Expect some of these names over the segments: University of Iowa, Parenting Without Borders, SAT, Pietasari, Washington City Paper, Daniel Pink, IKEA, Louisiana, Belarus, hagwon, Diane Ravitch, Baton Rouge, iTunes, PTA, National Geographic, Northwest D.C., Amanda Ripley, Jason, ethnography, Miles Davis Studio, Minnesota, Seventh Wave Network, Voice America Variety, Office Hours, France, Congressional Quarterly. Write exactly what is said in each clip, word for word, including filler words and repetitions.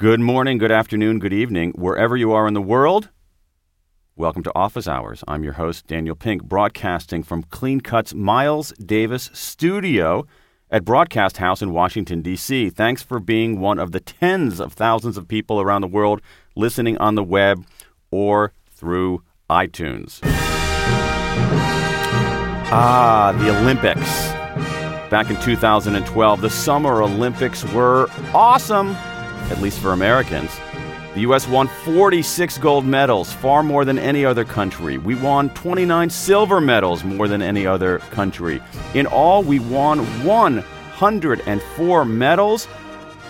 Good morning, good afternoon, good evening, wherever you are in the world. Welcome to Office Hours. I'm your host, Daniel Pink, broadcasting from Clean Cut's Miles Davis Studio at Broadcast House in Washington, D C Thanks for being one of the tens of thousands of people around the world listening on the web or through iTunes. Ah, the Olympics. Back in two thousand twelve, the Summer Olympics were awesome, at least for Americans. The U S won forty-six gold medals, far more than any other country. We won twenty-nine silver medals, more than any other country. In all, we won one hundred four medals,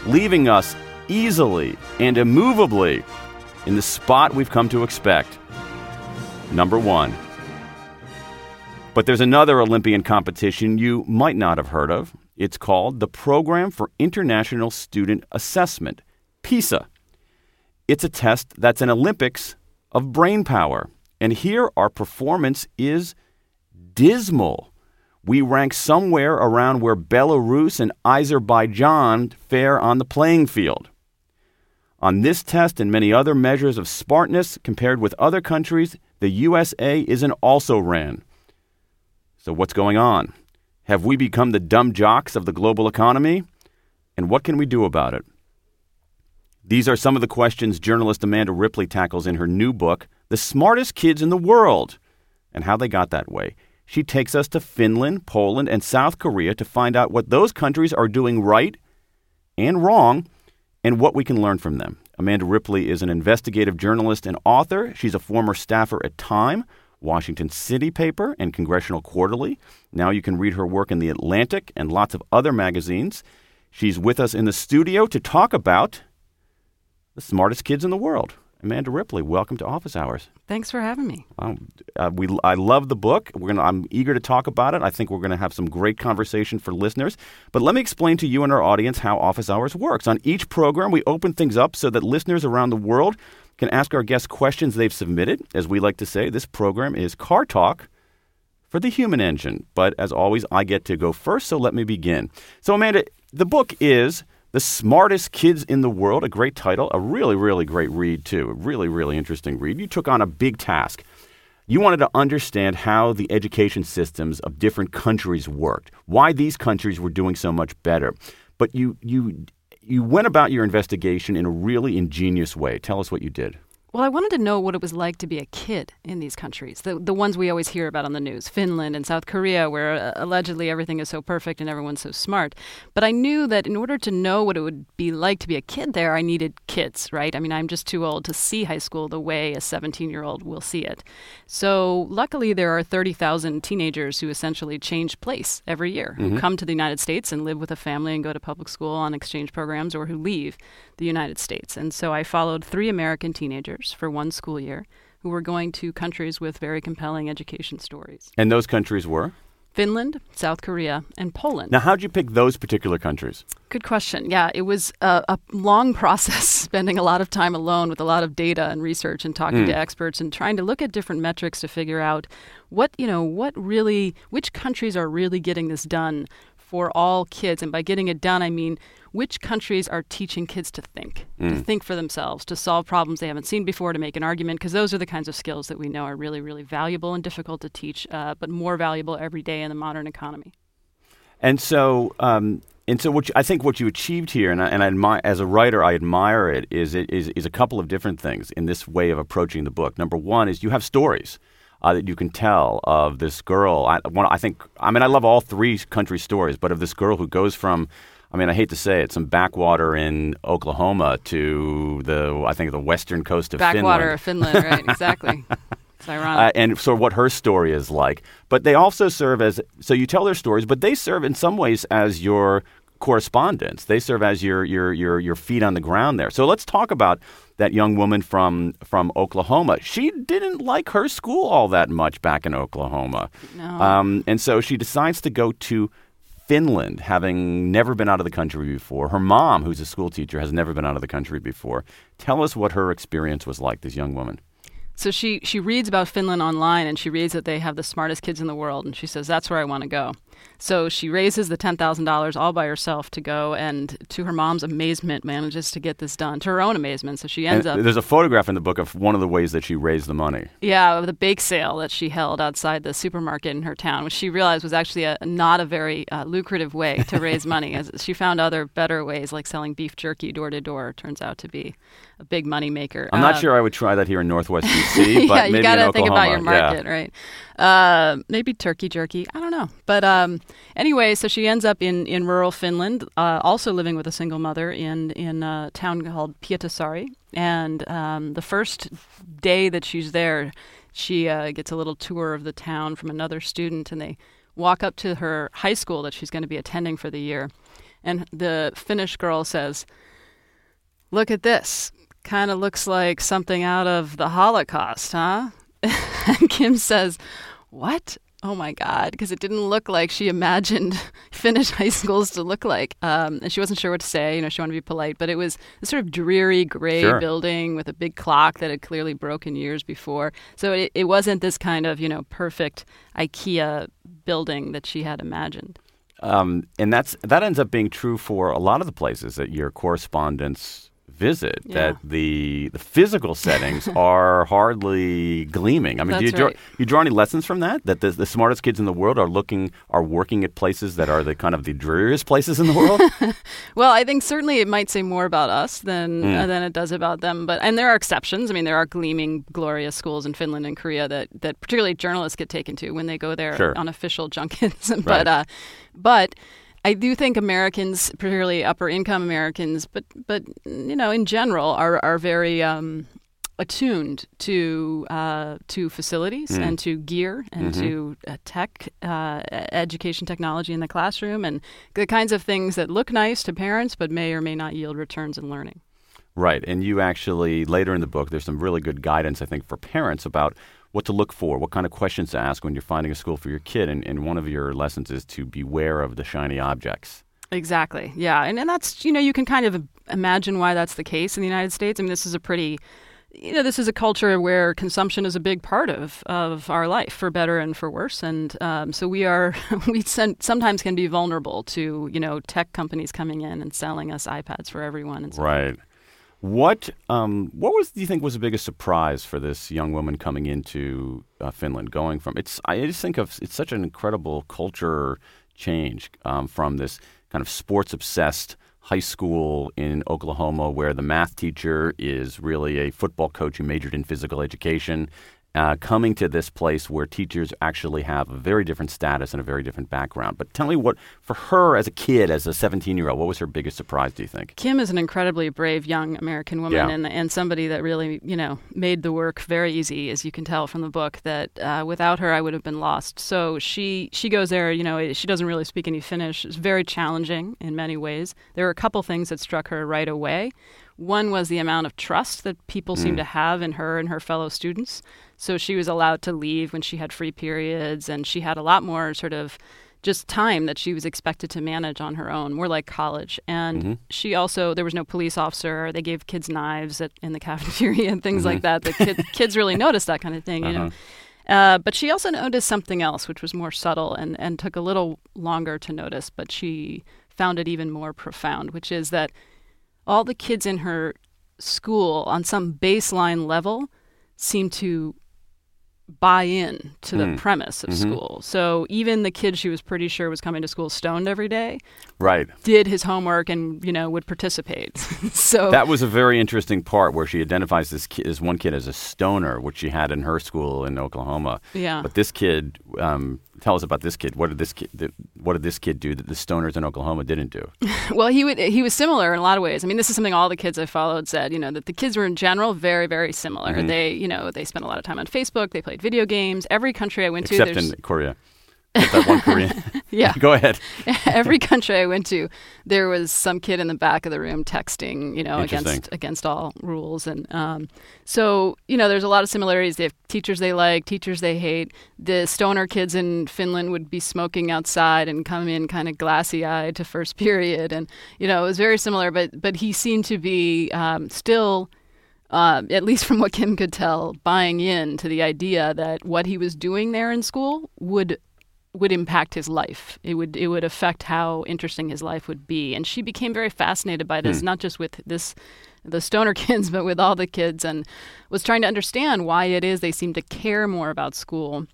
leaving us easily and immovably in the spot we've come to expect, number one. But there's another Olympian competition you might not have heard of. It's called the Program for International Student Assessment, PISA. It's a test that's an Olympics of brain power. And here our performance is dismal. We rank somewhere around where Belarus and Azerbaijan fare on the playing field. On this test and many other measures of smartness compared with other countries, the U S A is an also-ran. So what's going on? Have we become the dumb jocks of the global economy? And what can we do about it? These are some of the questions journalist Amanda Ripley tackles in her new book, The Smartest Kids in the World, and how they got that way. She takes us to Finland, Poland, and South Korea to find out what those countries are doing right and wrong and what we can learn from them. Amanda Ripley is an investigative journalist and author. She's a former staffer at Time, Washington City Paper, and Congressional Quarterly. Now you can read her work in The Atlantic and lots of other magazines. She's with us in the studio to talk about the smartest kids in the world. Amanda Ripley, welcome to Office Hours. Thanks for having me. Um, uh, we, I love the book. We're gonna, I'm eager to talk about it. I think we're going to have some great conversation for listeners. But let me explain to you and our audience how Office Hours works. On each program, we open things up so that listeners around the world can ask our guests questions they've submitted. As we like to say, this program is car talk for the human engine. But as always, I get to go first, so let me begin. So, Amanda, the book is The Smartest Kids in the World, a great title, a really, really great read, too. A really, really interesting read. You took on a big task. You wanted to understand how the education systems of different countries worked, why these countries were doing so much better. But you you you went about your investigation in a really ingenious way. Tell us what you did. Well, I wanted to know what it was like to be a kid in these countries, the, the ones we always hear about on the news, Finland and South Korea, where uh, allegedly everything is so perfect and everyone's so smart. But I knew that in order to know what it would be like to be a kid there, I needed kids, right? I mean, I'm just too old to see high school the way a seventeen-year-old will see it. So luckily, there are thirty thousand teenagers who essentially change place every year, mm-hmm. who come to the United States and live with a family and go to public school on exchange programs, or who leave the United States. And so I followed three American teenagers for one school year who were going to countries with very compelling education stories. And those countries were? Finland, South Korea, and Poland. Now, how'd you pick those particular countries? Good question. Yeah, it was a, a long process, spending a lot of time alone with a lot of data and research and talking mm. to experts and trying to look at different metrics to figure out what, you know, what really, which countries are really getting this done for all kids. And by getting it done, I mean which countries are teaching kids to think, mm. to think for themselves, to solve problems they haven't seen before, to make an argument, because those are the kinds of skills that we know are really, really valuable and difficult to teach, uh, but more valuable every day in the modern economy. And so, um, and so, what you, I think what you achieved here, and I, and I admi- as a writer, I admire it, is, it is, is a couple of different things in this way of approaching the book. Number one is you have stories Uh, that you can tell of this girl. I, one, I think, I mean, I love all three country stories, but of this girl who goes from, I mean, I hate to say it, some backwater in Oklahoma to the, I think, the western coast of backwater Finland. Backwater of Finland, right, exactly. It's ironic. Uh, and so what her story is like. But they also serve as, so you tell their stories, but they serve in some ways as your correspondence. They serve as your your your your feet on the ground there. So let's talk about that young woman from from Oklahoma. She didn't like her school all that much back in Oklahoma. No. Um, and so she decides to go to Finland, having never been out of the country before. Her mom, who's a school teacher, has never been out of the country before. Tell us what her experience was like, this young woman. So she, she reads about Finland online, and she reads that they have the smartest kids in the world, and she says, that's where I want to go. So she raises the ten thousand dollars all by herself to go, and to her mom's amazement, manages to get this done, to her own amazement. So she ends and up... There's a photograph in the book of one of the ways that she raised the money. Yeah, the bake sale that she held outside the supermarket in her town, which she realized was actually a, not a very uh, lucrative way to raise money. As she found other better ways, like selling beef jerky door to door, turns out to be a big money maker. I'm not uh, sure I would try that here in Northwest D C, but yeah, maybe in Oklahoma. Yeah, you got to think about your market, yeah. right? Uh, maybe turkey jerky. I don't know. But um, anyway, so she ends up in, in rural Finland, uh, also living with a single mother in, in a town called Pietasari. And um, the first day that she's there, she uh, gets a little tour of the town from another student, and they walk up to her high school that she's going to be attending for the year. And the Finnish girl says, "Look at this. Kind of looks like something out of the Holocaust, huh?" And Kim says, "What? Oh my God," because it didn't look like she imagined Finnish high schools to look like. Um, and she wasn't sure what to say. You know, she wanted to be polite, but it was a sort of dreary gray sure. building with a big clock that had clearly broken years before. So it, it wasn't this kind of, you know, perfect IKEA building that she had imagined. Um, and that's that ends up being true for a lot of the places that your correspondence visit, yeah. that the the physical settings are hardly gleaming. I mean, That's do you draw, right. you draw any lessons from that? That the, the smartest kids in the world are looking, are working at places that are the kind of the dreariest places in the world? Well, I think certainly it might say more about us than mm. uh, than it does about them. But and there are exceptions. I mean, there are gleaming, glorious schools in Finland and Korea that, that particularly journalists get taken to when they go there sure. on official junkets. but right. uh, but. I do think Americans, particularly upper-income Americans, but but you know, in general, are are very um, attuned to uh, to facilities mm. and to gear and mm-hmm. to uh, tech, uh, education technology in the classroom, and the kinds of things that look nice to parents but may or may not yield returns in learning. Right, and you actually, later in the book, there's some really good guidance, I think, for parents about what to look for, what kind of questions to ask when you're finding a school for your kid. And, and one of your lessons is to beware of the shiny objects. Exactly. Yeah. And, and that's, you know, you can kind of imagine why that's the case in the United States. I mean, this is a pretty, you know, this is a culture where consumption is a big part of, of our life, for better and for worse. And um, so we are, we sometimes can be vulnerable to, you know, tech companies coming in and selling us iPads for everyone. And so right. on. What um, what was do you think was the biggest surprise for this young woman coming into uh, Finland, going from it's I just think of it's such an incredible culture change um, from this kind of sports obsessed high school in Oklahoma where the math teacher is really a football coach who majored in physical education, uh, coming to this place where teachers actually have a very different status and a very different background. But tell me what, for her as a kid, as a seventeen-year-old, what was her biggest surprise, do you think? Kim is an incredibly brave young American woman yeah. and, and somebody that really, you know, made the work very easy, as you can tell from the book, that uh, without her, I would have been lost. So she, she goes there, you know, she doesn't really speak any Finnish. It's very challenging in many ways. There were a couple things that struck her right away. One was the amount of trust that people mm. seemed to have in her and her fellow students. So she was allowed to leave when she had free periods, and she had a lot more sort of just time that she was expected to manage on her own, more like college. And mm-hmm. she also, there was no police officer. They gave kids knives at, in the cafeteria and things mm-hmm. like that. The kid, kids really noticed that kind of thing, uh-huh. you know. Uh, but she also noticed something else, which was more subtle and, and took a little longer to notice, but she found it even more profound, which is that all the kids in her school on some baseline level seemed to buy in to mm. the premise of mm-hmm. school. So even the kid she was pretty sure was coming to school stoned every day right. did his homework and, you know, would participate. So that was a very interesting part where she identifies this, kid, this one kid as a stoner, which she had in her school in Oklahoma. Yeah. But this kid, um, tell us about this kid. What did this kid, the, what did this kid do that the stoners in Oklahoma didn't do? Well, he would, he was similar in a lot of ways. I mean, this is something all the kids I followed said, you know, that the kids were in general very, very similar. Mm-hmm. They, you know, they spent a lot of time on Facebook. They played video games. Every country I went to, except in Korea, that one Korean. Yeah, go ahead. Every country I went to, there was some kid in the back of the room texting, you know, against against all rules, and um, so you know, there's a lot of similarities. They have teachers they like, teachers they hate. The stoner kids in Finland would be smoking outside and come in kind of glassy-eyed to first period, and you know, it was very similar. But but he seemed to be um, still. Uh, at least from what Kim could tell, buying in to the idea that what he was doing there in school would would impact his life. It would it would affect how interesting his life would be. And she became very fascinated by this, mm. not just with this the stoner kids, but with all the kids, and was trying to understand why it is they seem to care more about school.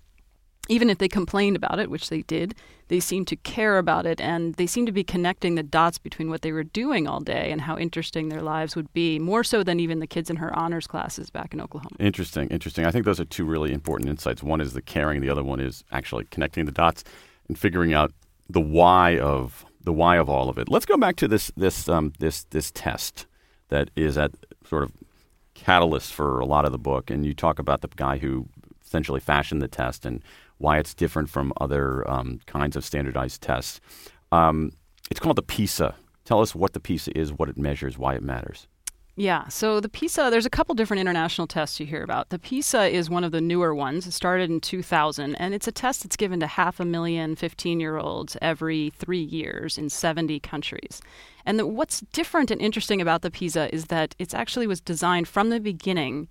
Even if they complained about it, which they did, they seemed to care about it, and they seemed to be connecting the dots between what they were doing all day and how interesting their lives would be, more so than even the kids in her honors classes back in Oklahoma. Interesting, interesting. I think those are two really important insights. One is the caring. The other one is actually connecting the dots and figuring out the why of the why of all of it. Let's go back to this this um, this this test that is at sort of catalyst for a lot of the book, and you talk about the guy who essentially fashioned the test and why it's different from other um, kinds of standardized tests. Um, it's called the PISA. Tell us what the PISA is, what it measures, why it matters. Yeah, so the PISA, there's a couple different international tests you hear about. The PISA is one of the newer ones. It started in two thousand, and it's a test that's given to half a million fifteen-year-olds every three years in seventy countries. And the, what's different and interesting about the PISA is that it actually was designed from the beginning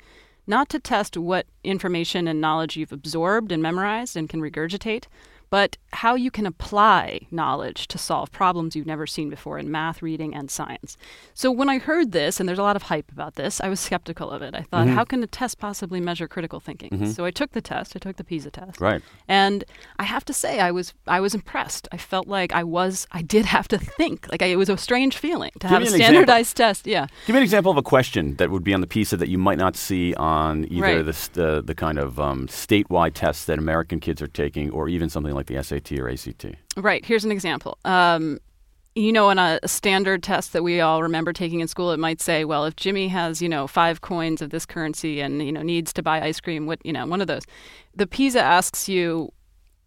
not to test what information and knowledge you've absorbed and memorized and can regurgitate, but how you can apply knowledge to solve problems you've never seen before in math, reading, and science. So when I heard this, and there's a lot of hype about this, I was skeptical of it. I thought, mm-hmm. how can a test possibly measure critical thinking? Mm-hmm. So I took the test. I took the PISA test. Right. And I have to say, I was I was impressed. I felt like I was, I did have to think. Like I, it was a strange feeling to Give have a standardized example. test. Yeah. Give me an example of a question that would be on the PISA that you might not see on either right. the, the the kind of um, statewide tests that American kids are taking, or even something like the S A T or A C T. Right. Here's an example. Um, you know, in a, a standard test that we all remember taking in school, it might say, well, if Jimmy has, you know, five coins of this currency and, you know, needs to buy ice cream, what, you know, one of those. The PISA asks you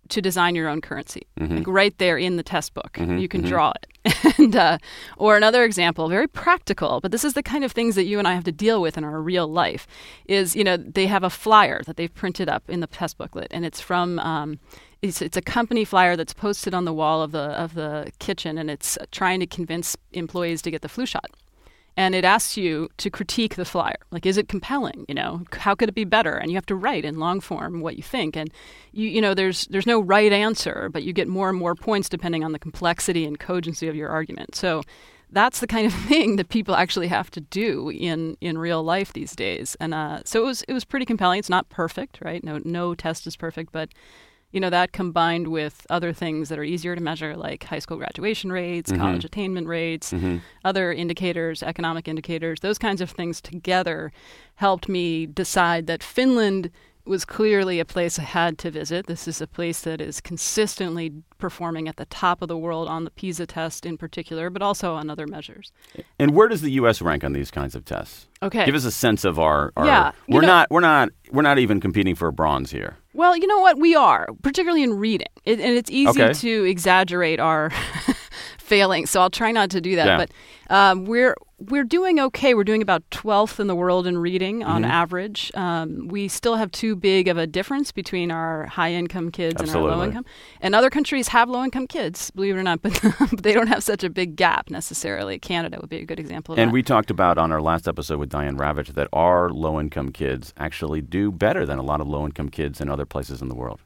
to design your own currency, mm-hmm. like right there in the test book. Mm-hmm. You can mm-hmm. draw it. and uh, Or another example, very practical, but this is the kind of things that you and I have to deal with in our real life, is, you know, they have a flyer that they've printed up in the test booklet, and it's from... Um, It's, it's a company flyer that's posted on the wall of the of the kitchen, and it's trying to convince employees to get the flu shot. And it asks you to critique the flyer. Like, is it compelling? You know, how could it be better? And you have to write in long form what you think. And, you you know, there's there's no right answer, but you get more and more points depending on the complexity and cogency of your argument. So that's the kind of thing that people actually have to do in, in real life these days. And uh, so it was it was pretty compelling. It's not perfect, right? No no test is perfect, but... You know, that combined with other things that are easier to measure, like high school graduation rates, mm-hmm. college attainment rates, mm-hmm. other indicators, economic indicators, those kinds of things together helped me decide that Finland was clearly a place I had to visit. This is a place that is consistently performing at the top of the world on the PISA test in particular, but also on other measures. And where does the U S rank on these kinds of tests? Okay. Give us a sense of our, our yeah, we're know, not we're not we're not even competing for a bronze here. Well, you know what? We are, particularly in reading. It, and it's easy okay. to exaggerate our failing, so I'll try not to do that. Yeah. But um, we're we're doing okay. We're doing about twelfth in the world in reading on mm-hmm. average. Um, we still have too big of a difference between our high-income kids Absolutely. and our low-income. And other countries have low-income kids, believe it or not, but, but they don't have such a big gap necessarily. Canada would be a good example of and that. And we talked about on our last episode with Diane Ravitch that our low-income kids actually do better than a lot of low-income kids in other places in the world.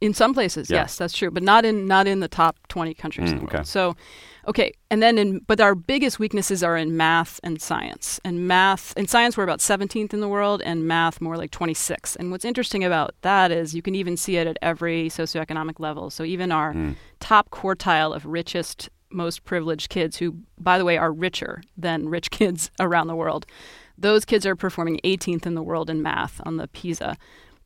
In some places, yeah. yes, that's true, but not in not in the top twenty countries mm, in the world. Okay. So, okay, and then in but our biggest weaknesses are in math and science. And math in science we're about seventeenth in the world, and math more like twenty-sixth. And what's interesting about that is you can even see it at every socioeconomic level. So even our mm. top quartile of richest, most privileged kids, who by the way are richer than rich kids around the world, those kids are performing eighteenth in the world in math on the PISA,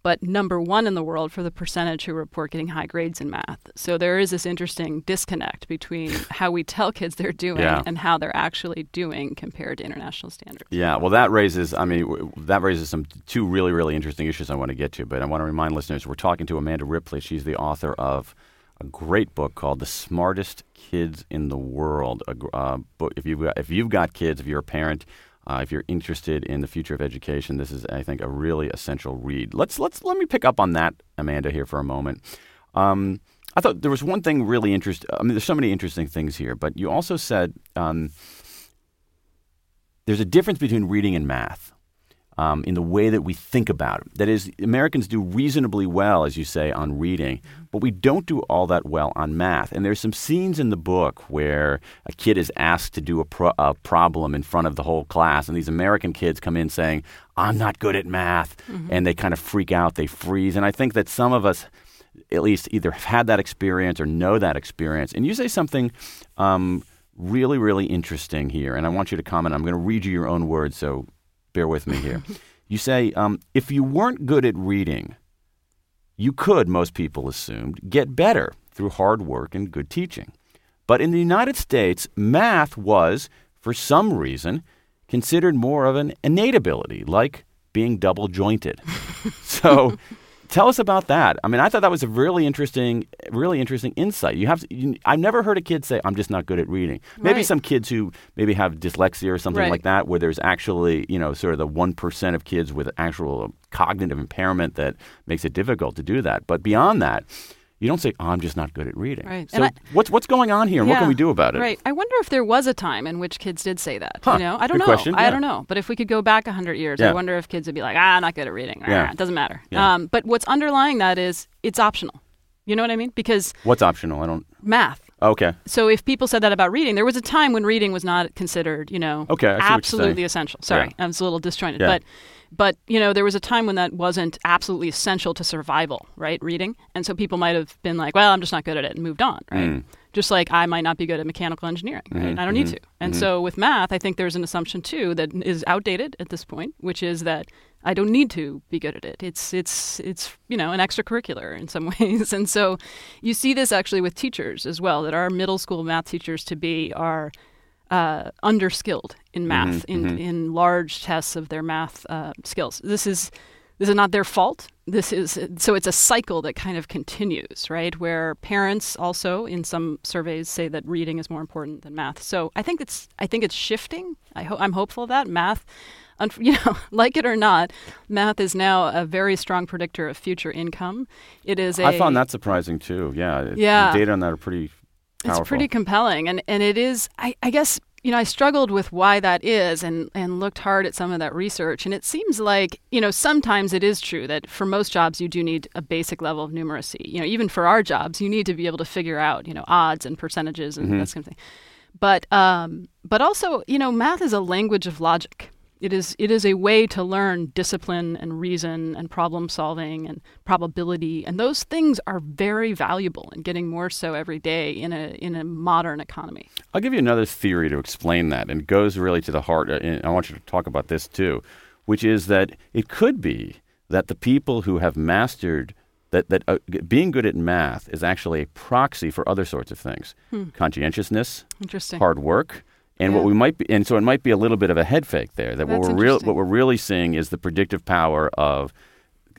but number one in the world for the percentage who report getting high grades in math. So there is this interesting disconnect between how we tell kids they're doing yeah. and how they're actually doing compared to international standards. Yeah, well, that raises, I mean, that raises some two really, really interesting issues I want to get to. But I want to remind listeners, we're talking to Amanda Ripley. She's the author of a great book called The Smartest Kids in the World. A, uh, book, if you've got, if you've got kids, if you're a parent, Uh, if you're interested in the future of education, this is, I think, a really essential read. Let's let's let me pick up on that, Amanda, here for a moment. Um, I thought there was one thing really interesting. I mean, there's so many interesting things here, but you also said um, there's a difference between reading and math. um, in the way that we think about it. That is, Americans do reasonably well, as you say, on reading, but we don't do all that well on math. And there's some scenes in the book where a kid is asked to do a, pro- a problem in front of the whole class, and these American kids come in saying, I'm not good at math, mm-hmm. and they kind of freak out, they freeze. And I think that some of us at least either have had that experience or know that experience. And you say something um, really, really interesting here, and I want you to comment. I'm going to read you your own words, so bear with me here. You say, um, if you weren't good at reading, you could, most people assumed, get better through hard work and good teaching. But in the United States, math was, for some reason, considered more of an innate ability, like being double-jointed. So... Tell us about that. I mean, I thought that was a really interesting, really interesting insight. You have, you, I've never heard a kid say, "I'm just not good at reading." Maybe right. Some kids who maybe have dyslexia or something right. like that, where there's actually, you know, sort of the one percent of kids with actual cognitive impairment that makes it difficult to do that. But beyond that, you don't say, oh, "I'm just not good at reading." Right. So I, what's what's going on here, and yeah, what can we do about it? Right. I wonder if there was a time in which kids did say that. Huh. You know, I don't good know. Question. I yeah. don't know. But if we could go back a hundred years, yeah. I wonder if kids would be like, "Ah, I'm not good at reading." Yeah. Ah, it doesn't matter. Yeah. Um, but what's underlying that is it's optional. You know what I mean? Because what's optional? I don't math. Okay. So if people said that about reading, there was a time when reading was not considered, you know, okay, absolutely essential. Sorry, yeah. I was a little disjointed, yeah. but. But, you know, there was a time when that wasn't absolutely essential to survival, right, reading? And so people might have been like, well, I'm just not good at it and moved on, right? Mm. Just like I might not be good at mechanical engineering, right? Mm-hmm. I don't need to. And mm-hmm. so with math, I think there's an assumption, too, that is outdated at this point, which is that I don't need to be good at it. It's, it's, it's you know, an extracurricular in some ways. And so you see this actually with teachers as well, that our middle school math teachers to be are – Uh, underskilled in math, mm-hmm, in, mm-hmm. in large tests of their math uh, skills. This is this is not their fault. This is so it's a cycle that kind of continues, right? Where parents also, in some surveys, say that reading is more important than math. So I think it's I think it's shifting. I ho- I'm hopeful of that math. You know, like it or not, math is now a very strong predictor of future income. It is. A, I found that surprising too. Yeah. It, yeah. The data on that are pretty. Powerful. It's pretty compelling. And, and it is, I, I guess, you know, I struggled with why that is and, and looked hard at some of that research. And it seems like, you know, sometimes it is true that for most jobs, you do need a basic level of numeracy. You know, even for our jobs, you need to be able to figure out, you know, odds and percentages and mm-hmm. that kind of thing. But um, but also, you know, math is a language of logic. It is it is a way to learn discipline and reason and problem solving and probability, and those things are very valuable and getting more so every day in a in a modern economy. I'll give you another theory to explain that, and it goes really to the heart, and I want you to talk about this too, which is that it could be that the people who have mastered that that uh, being good at math is actually a proxy for other sorts of things, hmm. conscientiousness, interesting, hard work. And yeah. what we might be, and so it might be a little bit of a head fake there. That That's what we're real, what we're really seeing is the predictive power of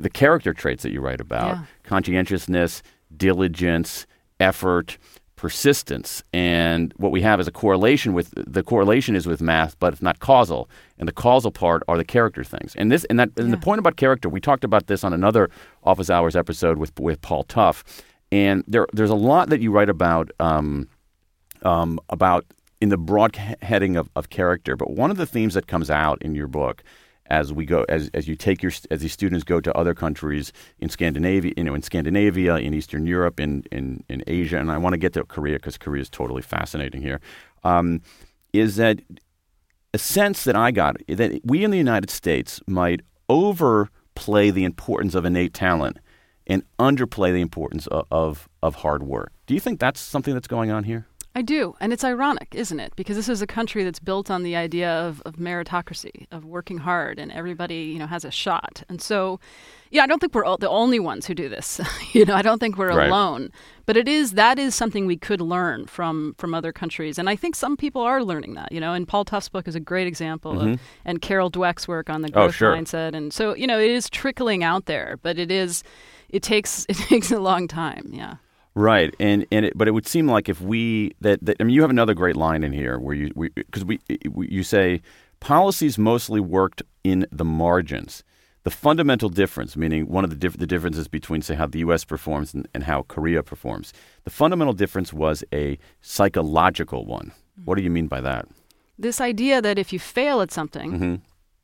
the character traits that you write about: yeah. conscientiousness, diligence, effort, persistence. And what we have is a correlation with the correlation is with math, but it's not causal. And the causal part are the character things. And this, and that, and yeah. the point about character, we talked about this on another Office Hours episode with with Paul Tough. And there, there's a lot that you write about um, um, about. in the broad heading of, of character. But one of the themes that comes out in your book as we go, as as you take your, as these students go to other countries in Scandinavia, you know, in Scandinavia, in Eastern Europe, in, in, in Asia, and I want to get to Korea because Korea is totally fascinating here, um, is that a sense that I got, that we in the United States might overplay the importance of innate talent and underplay the importance of, of, of hard work. Do you think that's something that's going on here? I do. And it's ironic, isn't it? Because this is a country that's built on the idea of, of meritocracy, of working hard, and everybody, you know, has a shot. And so, yeah, I don't think we're all the only ones who do this. you know, I don't think we're right. alone. But it is that is something we could learn from from other countries. And I think some people are learning that, you know, and Paul Tough's book is a great example mm-hmm. of, and Carol Dweck's work on the growth oh, sure. mindset. And so, you know, it is trickling out there, but it is, it takes, it takes a long time. Yeah. Right, and and it, but it would seem like if we that, that I mean you have another great line in here where you because we, we, we you say policies mostly worked in the margins. The fundamental difference, meaning one of the diff- the differences between say how the U S performs and, and how Korea performs, the fundamental difference was a psychological one. Mm-hmm. What do you mean by that? This idea that if you fail at something, mm-hmm.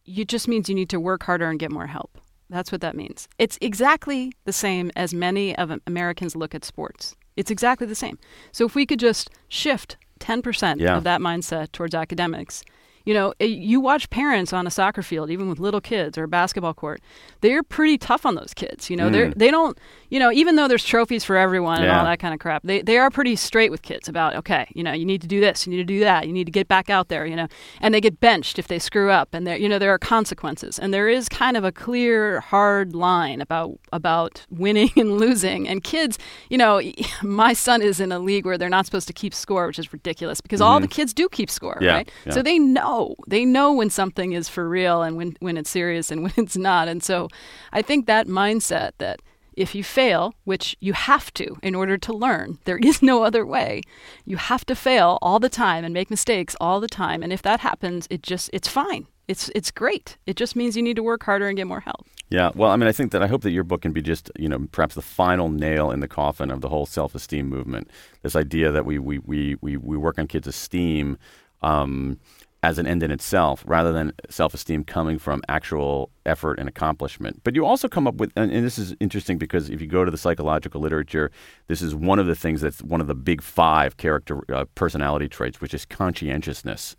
it just means you need to work harder and get more help. That's what that means. It's exactly the same as many of Americans look at sports. It's exactly the same. So if we could just shift ten percent yeah. of that mindset towards academics, you know, you watch parents on a soccer field, even with little kids or a basketball court, they're pretty tough on those kids. You know, mm. they're, they don't, you know, even though there's trophies for everyone yeah. and all that kind of crap, they, they are pretty straight with kids about, okay, you know, you need to do this, you need to do that, you need to get back out there, you know, and they get benched if they screw up, and there, you know, there are consequences, and there is kind of a clear, hard line about, about winning and losing, and kids, you know, my son is in a league where they're not supposed to keep score, which is ridiculous, because mm-hmm. all the kids do keep score, yeah. right? Yeah. So they know. They know when something is for real and when, when it's serious and when it's not. And so I think that mindset that if you fail, which you have to in order to learn, there is no other way. You have to fail all the time and make mistakes all the time. And if that happens, it just it's fine. It's it's great. It just means you need to work harder and get more help. Yeah. Well, I mean, I think that I hope that your book can be just, you know, perhaps the final nail in the coffin of the whole self-esteem movement. This idea that we we we we, we work on kids' esteem um as an end in itself, rather than self-esteem coming from actual effort and accomplishment. But you also come up with, and, and this is interesting because if you go to the psychological literature, this is one of the things that's one of the big five character uh, personality traits, which is conscientiousness.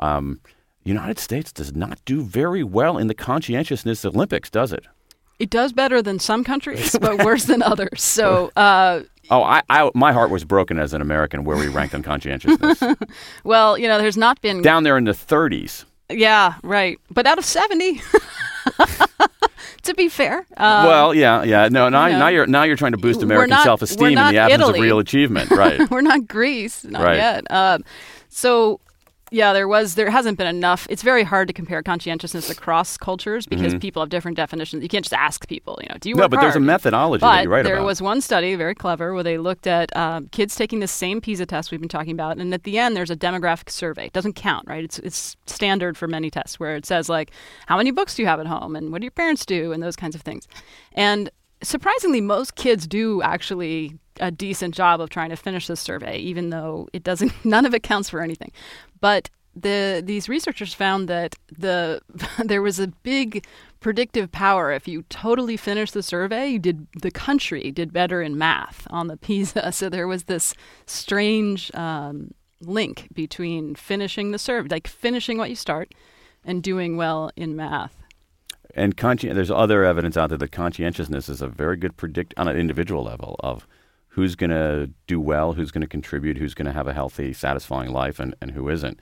Mm. Um, United States does not do very well in the conscientiousness Olympics, does it? It does better than some countries, but worse than others. So... Uh, Oh, I, I, my heart was broken as an American where we ranked on conscientiousness. Well, you know, there's not been... Down there in the thirties. Yeah, right. But out of seventy, to be fair. Um, well, yeah, yeah. No, now, you know, now you're now you're trying to boost American not, self-esteem in the absence Italy. Of real achievement. Right. We're not Greece, not right. yet. Um, so... Yeah, there was. There hasn't been enough. It's very hard to compare conscientiousness across cultures because mm-hmm. people have different definitions. You can't just ask people, you know, do you work hard? No, but hard? There's a methodology but that you're right there about. There was one study, very clever, where they looked at um, kids taking the same PISA test we've been talking about, and at the end, there's a demographic survey. It doesn't count, right? It's it's standard for many tests where it says, like, how many books do you have at home, and what do your parents do, and those kinds of things. And surprisingly, most kids do actually a decent job of trying to finish this survey, even though it doesn't, none of it counts for anything. But the these researchers found that the there was a big predictive power. If you totally finished the survey, you did the country did better in math on the PISA. So there was this strange um, link between finishing the survey, like finishing what you start, and doing well in math. And consci- there's other evidence out there that conscientiousness is a very good predict on an individual level of who's going to do well, who's going to contribute, who's going to have a healthy, satisfying life, and, and who isn't.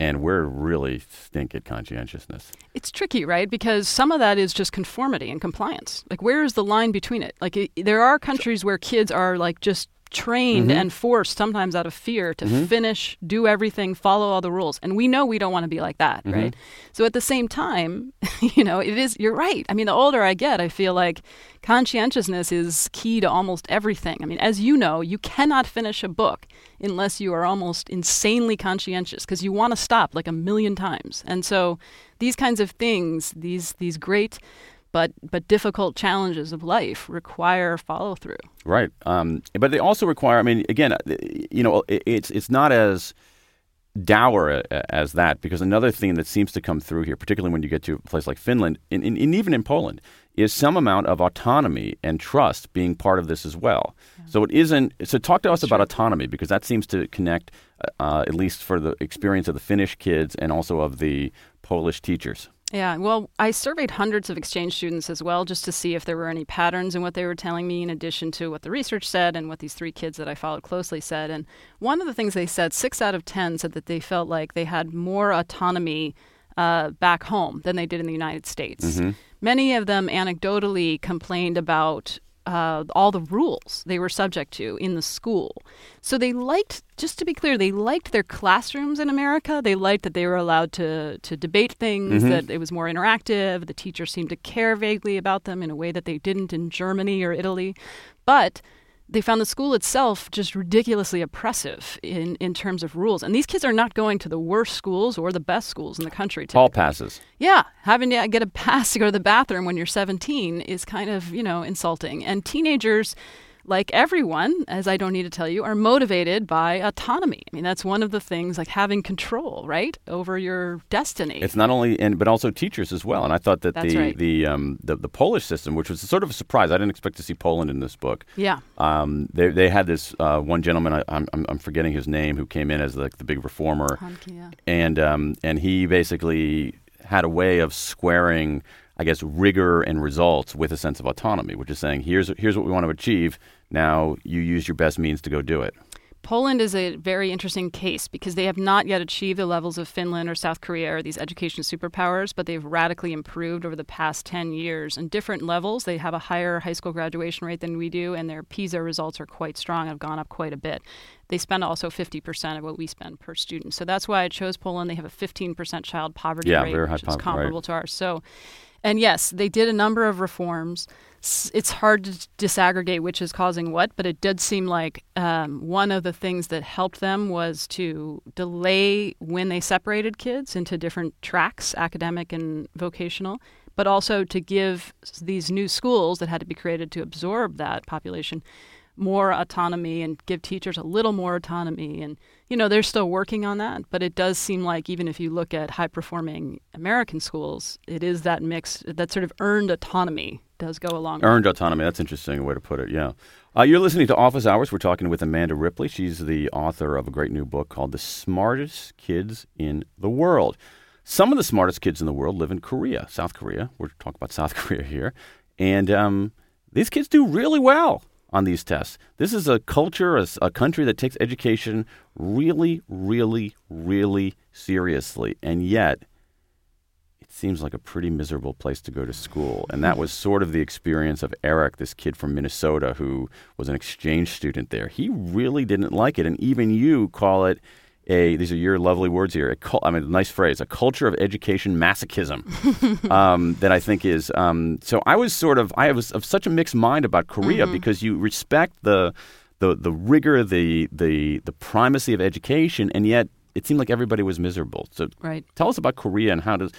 And we're really stink at conscientiousness. It's tricky, right? Because some of that is just conformity and compliance. Like, where is the line between it? Like, it, there are countries where kids are, like, just trained mm-hmm. and forced, sometimes out of fear, to mm-hmm. finish, do everything, follow all the rules. And we know we don't want to be like that, mm-hmm. right? So at the same time, you know, it is, you're right. I mean, the older I get, I feel like conscientiousness is key to almost everything. I mean, as you know, you cannot finish a book unless you are almost insanely conscientious because you want to stop like a million times. And so these kinds of things, these these great but but difficult challenges of life require follow through. Right. Um, but they also require, I mean, again, you know, it, it's it's not as dour as that, because another thing that seems to come through here, particularly when you get to a place like Finland and, and, and even in Poland, is some amount of autonomy and trust being part of this as well. Yeah. So it isn't. So talk to us That's about true. Autonomy, because that seems to connect, uh, at least for the experience of the Finnish kids and also of the Polish teachers. Yeah, well, I surveyed hundreds of exchange students as well, just to see if there were any patterns in what they were telling me, in addition to what the research said and what these three kids that I followed closely said. And one of the things they said, six out of ten said that they felt like they had more autonomy uh, back home than they did in the United States. Mm-hmm. Many of them anecdotally complained about Uh, all the rules they were subject to in the school. So they liked, just to be clear, they liked their classrooms in America. They liked that they were allowed to to debate things, mm-hmm. that it was more interactive. The teachers seemed to care vaguely about them in a way that they didn't in Germany or Italy. But they found the school itself just ridiculously oppressive in, in terms of rules. And these kids are not going to the worst schools or the best schools in the country. Typically. Hall passes. Yeah. Having to get a pass to go to the bathroom when you're seventeen is kind of, you know, insulting. And teenagers like everyone, as I don't need to tell you, are motivated by autonomy. I mean, that's one of the things, like having control, right, over your destiny. It's not only, and but also teachers as well. And I thought that that's the right. the, um, the the Polish system, which was sort of a surprise, I didn't expect to see Poland in this book. Yeah. Um, they they had this uh, one gentleman, I, I'm I'm forgetting his name, who came in as like the big reformer, IKEA. and um, and he basically had a way of squaring, I guess, rigor and results with a sense of autonomy, which is saying, here's here's what we want to achieve. Now you use your best means to go do it. Poland is a very interesting case because they have not yet achieved the levels of Finland or South Korea or these education superpowers, but they've radically improved over the past ten years in different levels. They have a higher high school graduation rate than we do, and their PISA results are quite strong and have gone up quite a bit. They spend also fifty percent of what we spend per student. So that's why I chose Poland. They have a fifteen percent child poverty yeah, rate, very high which poverty, is comparable right. to ours. So, and yes, they did a number of reforms. It's hard to disaggregate which is causing what, but it did seem like um, one of the things that helped them was to delay when they separated kids into different tracks, academic and vocational, but also to give these new schools that had to be created to absorb that population more autonomy and give teachers a little more autonomy. And, you know, they're still working on that, but it does seem like even if you look at high-performing American schools, it is that mix, that sort of earned autonomy does go along. Earned with. autonomy, that's an interesting way to put it, yeah. Uh, you're listening to Office Hours. We're talking with Amanda Ripley. She's the author of a great new book called The Smartest Kids in the World. Some of the smartest kids in the world live in Korea, South Korea. We're talking about South Korea here. And um, these kids do really well on these tests. This is a culture, a, a country that takes education really, really, really seriously. And yet, it seems like a pretty miserable place to go to school. And that was sort of the experience of Eric, this kid from Minnesota who was an exchange student there. He really didn't like it. And even you call it a, these are your lovely words here, a cul- I mean, a nice phrase, a culture of education masochism um, that I think is, um, so I was sort of, I was of such a mixed mind about Korea mm-hmm. because you respect the, the the rigor, the the the primacy of education, and yet it seemed like everybody was miserable. So right. tell us about Korea and how to,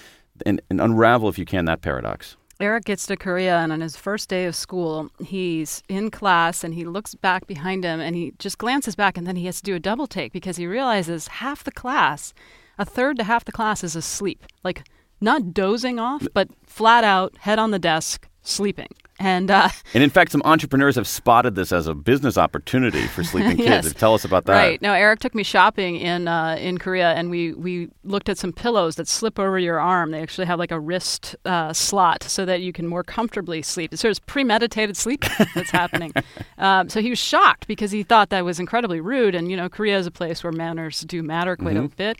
and, and unravel, if you can, that paradox. Eric gets to Korea, and on his first day of school, he's in class, and he looks back behind him, and he just glances back, and then he has to do a double take because he realizes half the class, a third to half the class is asleep. Like, not dozing off, but flat out, head on the desk, sleeping. And uh, and in fact, some entrepreneurs have spotted this as a business opportunity for sleeping yes. kids. Tell us about that. Right. Now, Eric took me shopping in uh, in Korea, and we, we looked at some pillows that slip over your arm. They actually have like a wrist uh, slot so that you can more comfortably sleep. It's sort of premeditated sleep that's happening. Um, so he was shocked because he thought that was incredibly rude. And, you know, Korea is a place where manners do matter quite mm-hmm. a bit.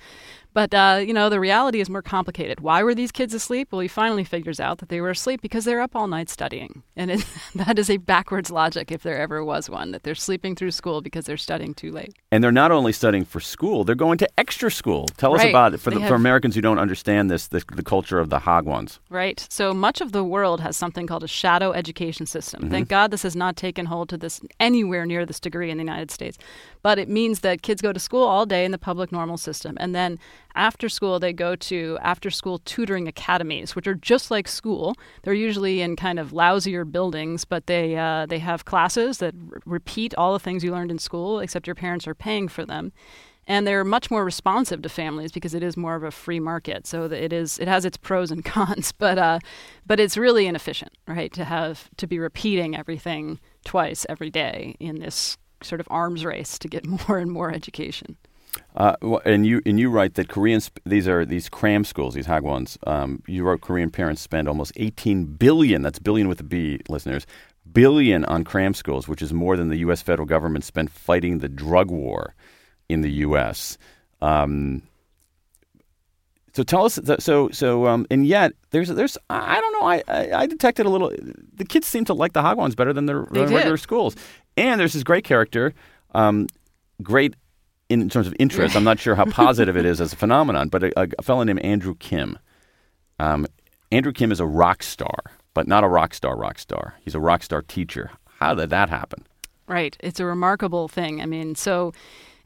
But, uh, you know, the reality is more complicated. Why were these kids asleep? Well, he finally figures out that they were asleep because they're up all night studying. And it, that is a backwards logic, if there ever was one, that they're sleeping through school because they're studying too late. And they're not only studying for school, they're going to extra school. Tell right. us about it for, the, have, for Americans who don't understand this, the, the culture of the hagwons. Right. So much of the world has something called a shadow education system. Mm-hmm. Thank God this has not taken hold to this anywhere near this degree in the United States. But it means that kids go to school all day in the public normal system. And then after school, they go to after-school tutoring academies, which are just like school. They're usually in kind of lousier buildings, but they uh, they have classes that r- repeat all the things you learned in school, except your parents are paying for them. And they're much more responsive to families because it is more of a free market. So it is it has its pros and cons, but uh, but it's really inefficient, right, to have to be repeating everything twice every day in this sort of arms race to get more and more education. Uh, and you and you write that Koreans, these are these cram schools, these hagwons, um, you wrote Korean parents spend almost eighteen billion, that's billion with a B, listeners, billion on cram schools, which is more than the U S federal government spent fighting the drug war in the U S. Um, so tell us, th- so, so um, and yet, there's, there's I don't know, I, I, I detected a little, the kids seem to like the hagwons better than their than regular schools. And there's this great character, um, great in terms of interest, I'm not sure how positive it is as a phenomenon, but a, a fellow named Andrew Kim. Um, Andrew Kim is a rock star, but not a rock star rock star. He's a rock star teacher. How did that happen? Right. It's a remarkable thing. I mean, so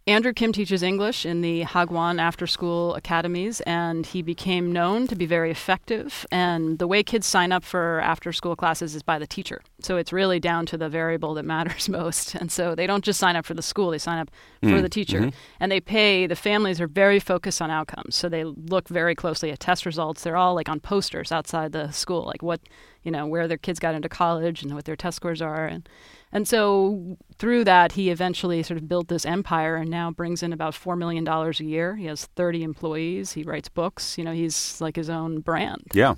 Andrew Kim teaches English in the Hagwon after-school academies, and he became known to be very effective. And the way kids sign up for after-school classes is by the teacher. So it's really down to the variable that matters most. And so they don't just sign up for the school, they sign up mm. for the teacher. Mm-hmm. And they pay, the families are very focused on outcomes. So they look very closely at test results. They're all like on posters outside the school, like what, you know, where their kids got into college and what their test scores are. And and so through that, he eventually sort of built this empire and now brings in about four million dollars a year. He has thirty employees. He writes books. You know, he's like his own brand. Yeah.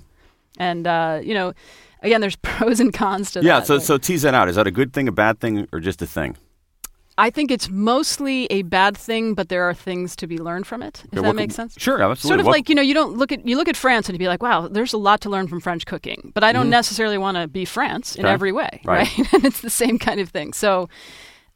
And, uh, you know, again, there's pros and cons to yeah, that. Yeah, so, so tease that out. Is that a good thing, a bad thing, or just a thing? I think it's mostly a bad thing, but there are things to be learned from it, if okay, that makes sense. Sure, absolutely. Sort of what? Like, you know, you don't look at you look at France and you'd be like, wow, there's a lot to learn from French cooking, but I don't mm-hmm. necessarily want to be France in okay. every way, right? right? And it's the same kind of thing. So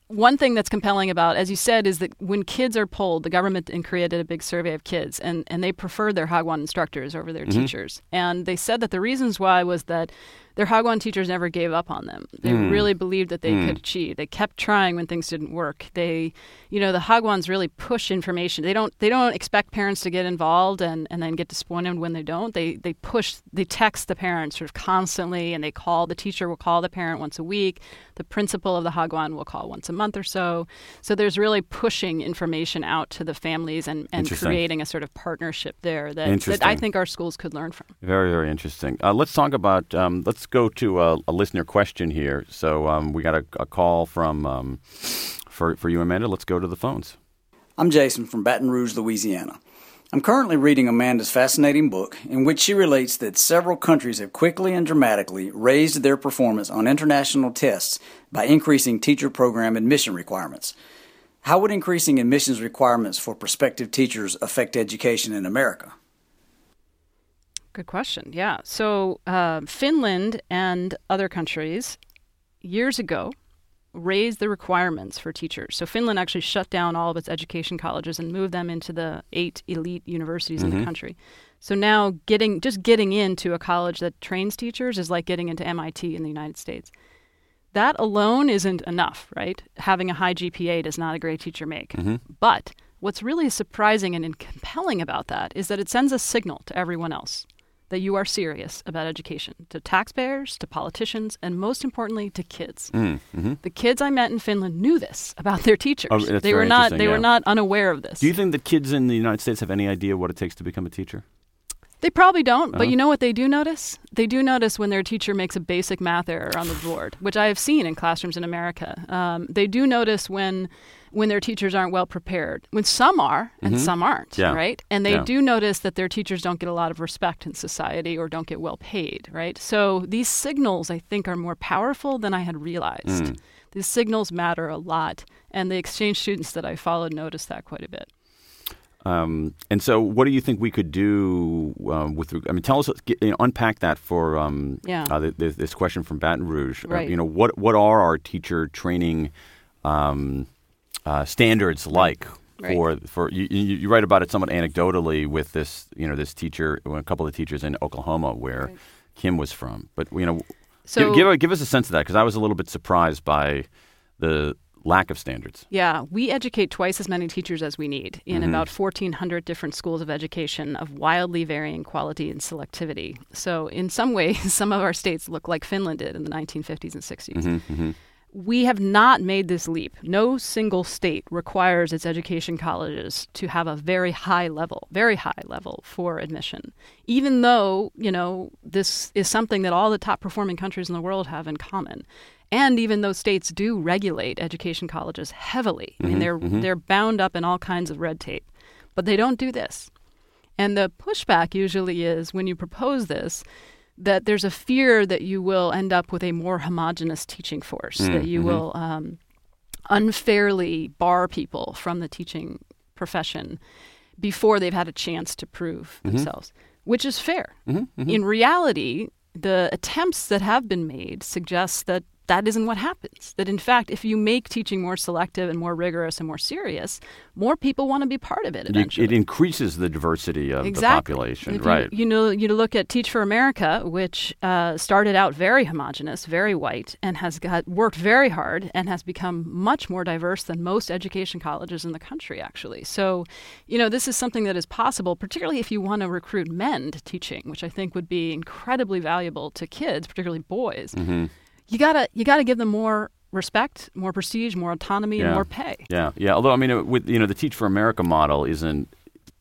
one thing that's compelling about, as you said, is that when kids are polled, the government in Korea did a big survey of kids, and, and they preferred their Hagwon instructors over their mm-hmm. teachers. And they said that the reasons why was that their Hagwon teachers never gave up on them. They mm. really believed that they mm. could achieve. They kept trying when things didn't work. They, you know, the Hagwons really push information. They don't they don't expect parents to get involved and, and then get disappointed when they don't. They they push, they text the parents sort of constantly, and they call, the teacher will call the parent once a week. The principal of the Hagwon will call once a month or so. So there's really pushing information out to the families and, and creating a sort of partnership there that, that I think our schools could learn from. Very, very interesting. Uh, let's talk about, um, let's go to a, a listener question here. So um, we got a, a call from um, for, for you, Amanda. Let's go to the phones. I'm Jason from Baton Rouge, Louisiana. I'm currently reading Amanda's fascinating book in which she relates that several countries have quickly and dramatically raised their performance on international tests by increasing teacher program admission requirements. How would increasing admissions requirements for prospective teachers affect education in America? Good question. Yeah. So uh, Finland and other countries years ago raised the requirements for teachers. So Finland actually shut down all of its education colleges and moved them into the eight elite universities mm-hmm. in the country. So now getting just getting into a college that trains teachers is like getting into M I T in the United States. That alone isn't enough, right? Having a high G P A does not a great teacher make. Mm-hmm. But what's really surprising and compelling about that is that it sends a signal to everyone else that you are serious about education, to taxpayers, to politicians, and most importantly, to kids. Mm, mm-hmm. The kids I met in Finland knew this about their teachers. Oh, that's they were not they yeah. were not unaware of this. Do you think that kids in the United States have any idea what it takes to become a teacher? They probably don't, uh-huh. but you know what they do notice? They do notice when their teacher makes a basic math error on the board, which I have seen in classrooms in America. Um, they do notice when when their teachers aren't well prepared, when some are and mm-hmm. some aren't, yeah. right? And they yeah. do notice that their teachers don't get a lot of respect in society or don't get well paid, right? So these signals, I think, are more powerful than I had realized. Mm. These signals matter a lot, and the exchange students that I followed noticed that quite a bit. Um, and so what do you think we could do um, with, I mean, tell us, you know, unpack that for um, yeah. uh, th- th- this question from Baton Rouge. Right. Uh, you know, what, what are our teacher training um, uh, standards like right. for, for you, you write about it somewhat anecdotally with this, you know, this teacher, a couple of teachers in Oklahoma where right. Kim was from. But, you know, so, give, give, give us a sense of that because I was a little bit surprised by the lack of standards. Yeah, we educate twice as many teachers as we need in mm-hmm. about fourteen hundred different schools of education of wildly varying quality and selectivity. So in some ways, some of our states look like Finland did in the nineteen fifties and sixties. Mm-hmm, mm-hmm. We have not made this leap. No single state requires its education colleges to have a very high level, very high level for admission, even though, you know, this is something that all the top performing countries in the world have in common. And even though states do regulate education colleges heavily, mm-hmm, I mean, they're mm-hmm. they're bound up in all kinds of red tape, but they don't do this. And the pushback usually is when you propose this, that there's a fear that you will end up with a more homogenous teaching force, mm-hmm. that you mm-hmm. will um, unfairly bar people from the teaching profession before they've had a chance to prove mm-hmm. themselves, which is fair. Mm-hmm, mm-hmm. In reality, the attempts that have been made suggest that that isn't what happens. That in fact, if you make teaching more selective and more rigorous and more serious, more people want to be part of it eventually. It increases the diversity of exactly. the population, if right? You, you know, you look at Teach for America, which uh, started out very homogenous, very white, and has got, worked very hard and has become much more diverse than most education colleges in the country, actually. So, you know, this is something that is possible, particularly if you want to recruit men to teaching, which I think would be incredibly valuable to kids, particularly boys. Mm-hmm. You gotta, you gotta give them more respect, more prestige, more autonomy, yeah. and more pay. Yeah, yeah. Although I mean, with you know, the Teach for America model isn't,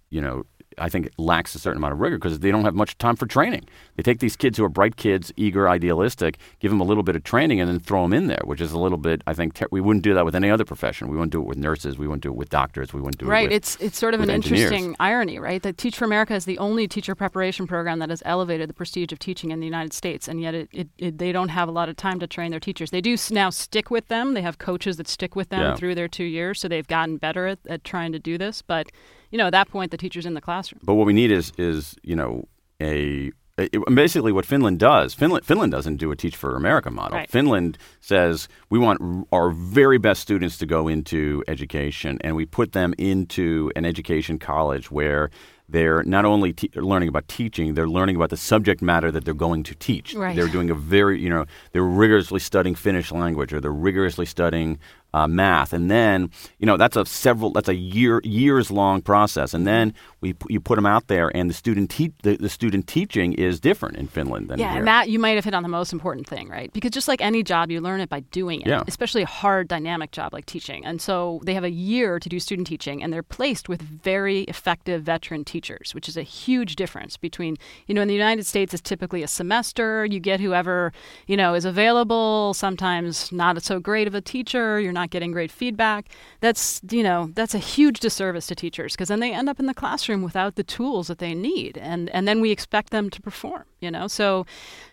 you know, I think it lacks a certain amount of rigor because they don't have much time for training. They take these kids who are bright kids, eager, idealistic, give them a little bit of training, and then throw them in there, which is a little bit. I think ter- we wouldn't do that with any other profession. We wouldn't do it with nurses. We wouldn't do it with doctors. We wouldn't do right. it. Right. It's it's sort of an engineers. Interesting irony, right? That Teach for America is the only teacher preparation program that has elevated the prestige of teaching in the United States, and yet it, it, it they don't have a lot of time to train their teachers. They do now stick with them. They have coaches that stick with them yeah. through their two years, so they've gotten better at, at trying to do this, but. You know, at that point, the teacher's in the classroom. But what we need is, is you know, a, a basically what Finland does. Finland Finland doesn't do a Teach for America model. Right. Finland says we want our very best students to go into education, and we put them into an education college where they're not only te- learning about teaching, they're learning about the subject matter that they're going to teach. Right. They're doing a very, you know, they're rigorously studying Finnish language, or they're rigorously studying Uh, math, and then you know that's a several that's a year years long process, and then we you put them out there, and the student te- the, the student teaching is different in Finland than yeah, here. Yeah, and that you might have hit on the most important thing, right? Because just like any job, you learn it by doing it, yeah. especially a hard, dynamic job like teaching. And so they have a year to do student teaching, and they're placed with very effective veteran teachers, which is a huge difference between you know in the United States it's typically a semester. You get whoever you know is available. Sometimes not so great of a teacher. You're not getting great feedback. That's, you know, that's a huge disservice to teachers because then they end up in the classroom without the tools that they need. And, and then we expect them to perform, you know. So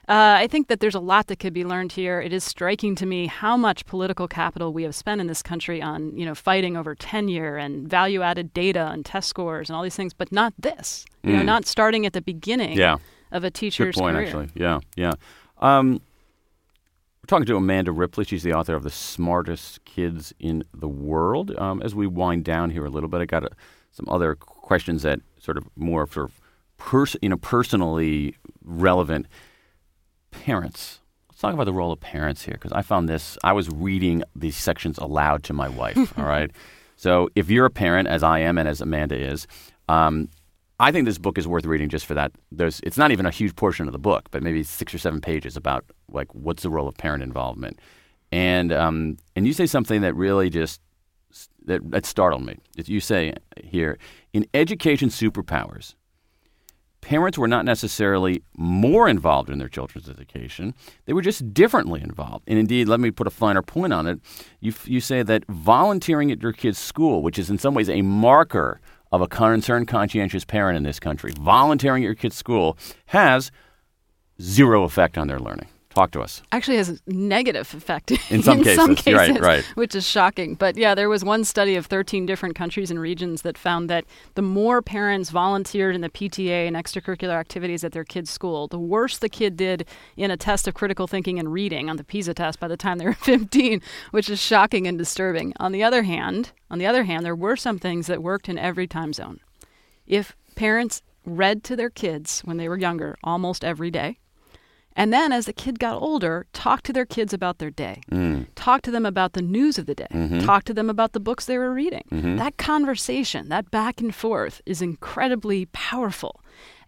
uh, I think that there's a lot that could be learned here. It is striking to me how much political capital we have spent in this country on, you know, fighting over tenure and value-added data and test scores and all these things, but not this. Mm. You know, not starting at the beginning yeah. of a teacher's career. Good point, actually. Yeah, yeah. Um, We're talking to Amanda Ripley. She's the author of The Smartest Kids in the World. Um, as we wind down here a little bit, I got uh, some other questions that sort of more sort of pers- you know, personally relevant. Parents. Let's talk about the role of parents here because I found this. I was reading these sections aloud to my wife, all right? So if you're a parent, as I am and as Amanda is, um, I think this book is worth reading just for that. There's, it's not even a huge portion of the book, but maybe six or seven pages about like what's the role of parent involvement, and um, and you say something that really just that, that startled me. You say here in Education Superpowers, parents were not necessarily more involved in their children's education; they were just differently involved. And indeed, let me put a finer point on it. You you say that volunteering at your kid's school, which is in some ways a marker of a concerned, conscientious parent in this country, volunteering at your kid's school has zero effect on their learning. Talk to us. Actually has a negative effect in some, in cases. some cases, right, right. Which is shocking. But yeah, there was one study of thirteen different countries and regions that found that the more parents volunteered in the P T A and extracurricular activities at their kid's school, the worse the kid did in a test of critical thinking and reading on the PISA test by the time they were fifteen, which is shocking and disturbing. On the other hand, on the other hand, there were some things that worked in every time zone. If parents read to their kids when they were younger almost every day, and then as the kid got older, talk to their kids about their day. Mm. Talk to them about the news of the day. Mm-hmm. Talk to them about the books they were reading. Mm-hmm. That conversation, that back and forth is incredibly powerful.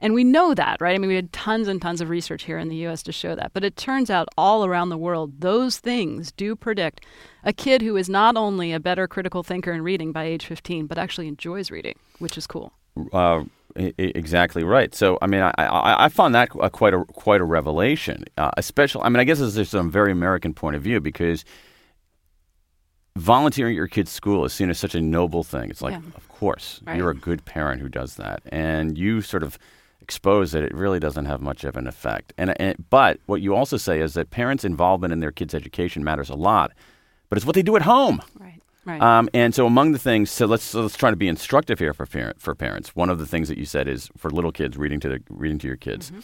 And we know that, right? I mean, we had tons and tons of research here in the U S to show that. But it turns out all around the world, those things do predict a kid who is not only a better critical thinker in reading by age fifteen, but actually enjoys reading, which is cool. Uh, exactly right. So, I mean, I, I, I found that quite a quite a revelation. Uh, especially, I mean, I guess this is some very American point of view because volunteering at your kid's school is seen as such a noble thing. It's like, yeah. of course, right. You're a good parent who does that, and you sort of expose that it really doesn't have much of an effect. And, and but what you also say is that parents' involvement in their kids' education matters a lot, but it's what they do at home. Right. Right. Um, and so among the things, so let's so let's try to be instructive here for parent, for parents. One of the things that you said is for little kids, reading to the, reading to your kids, mm-hmm.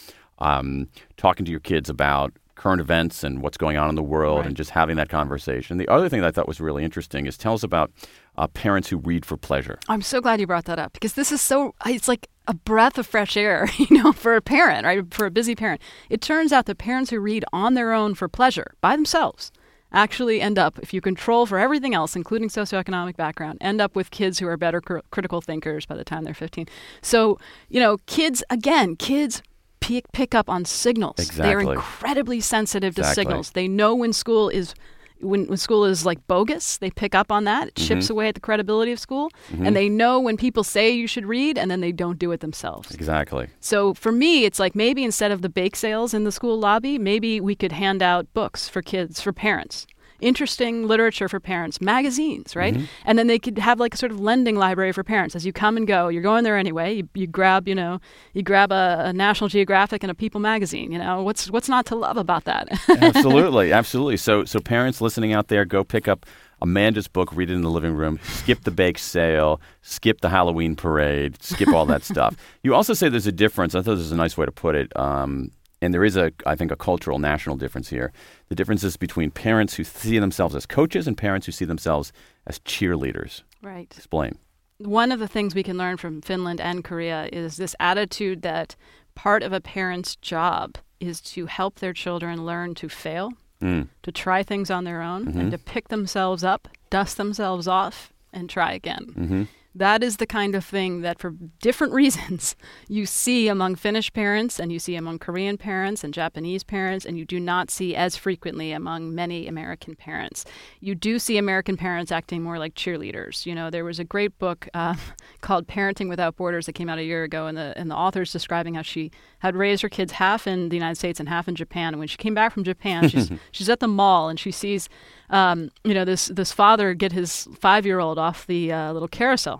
um, talking to your kids about current events and what's going on in the world, right, and just having that conversation. The other thing that I thought was really interesting is tell us about uh, parents who read for pleasure. I'm so glad you brought that up, because this is so, it's like a breath of fresh air, you know, for a parent, right, for a busy parent. It turns out that parents who read on their own for pleasure, by themselves, actually end up, if you control for everything else, including socioeconomic background, end up with kids who are better cr- critical thinkers by the time they're fifteen. So, you know, kids, again, kids pick, pick up on signals. Exactly. They're incredibly sensitive exactly. to signals. They know when school is when, when school is like bogus. They pick up on that. It chips mm-hmm. away at the credibility of school. Mm-hmm. And they know when people say you should read and then they don't do it themselves. Exactly. So for me, it's like maybe instead of the bake sales in the school lobby, maybe we could hand out books for kids, for parents. Interesting literature for parents, magazines, right? Mm-hmm. And then they could have like a sort of lending library for parents. As you come and go, you're going there anyway. You, you grab, you know, you grab a, a National Geographic and a People magazine. You know, what's what's not to love about that? Absolutely, absolutely. So, so parents listening out there, go pick up Amanda's book, read it in the living room, skip the bake sale, skip the Halloween parade, skip all that stuff. You also say there's a difference. I thought this was a nice way to put it. Um, And there is, a, I think, a cultural national difference here. The difference is between parents who see themselves as coaches and parents who see themselves as cheerleaders. Right. Explain. One of the things we can learn from Finland and Korea is this attitude that part of a parent's job is to help their children learn to fail, mm. to try things on their own, mm-hmm. and to pick themselves up, dust themselves off, and try again. Mm-hmm. That is the kind of thing that, for different reasons, you see among Finnish parents and you see among Korean parents and Japanese parents, and you do not see as frequently among many American parents. You do see American parents acting more like cheerleaders. You know, there was a great book uh, called "Parenting Without Borders" that came out a year ago, and the and the author's describing how she had raised her kids half in the United States and half in Japan. And when she came back from Japan, she's she's at the mall and she sees, um, you know, this this father get his five-year-old off the uh, little carousel.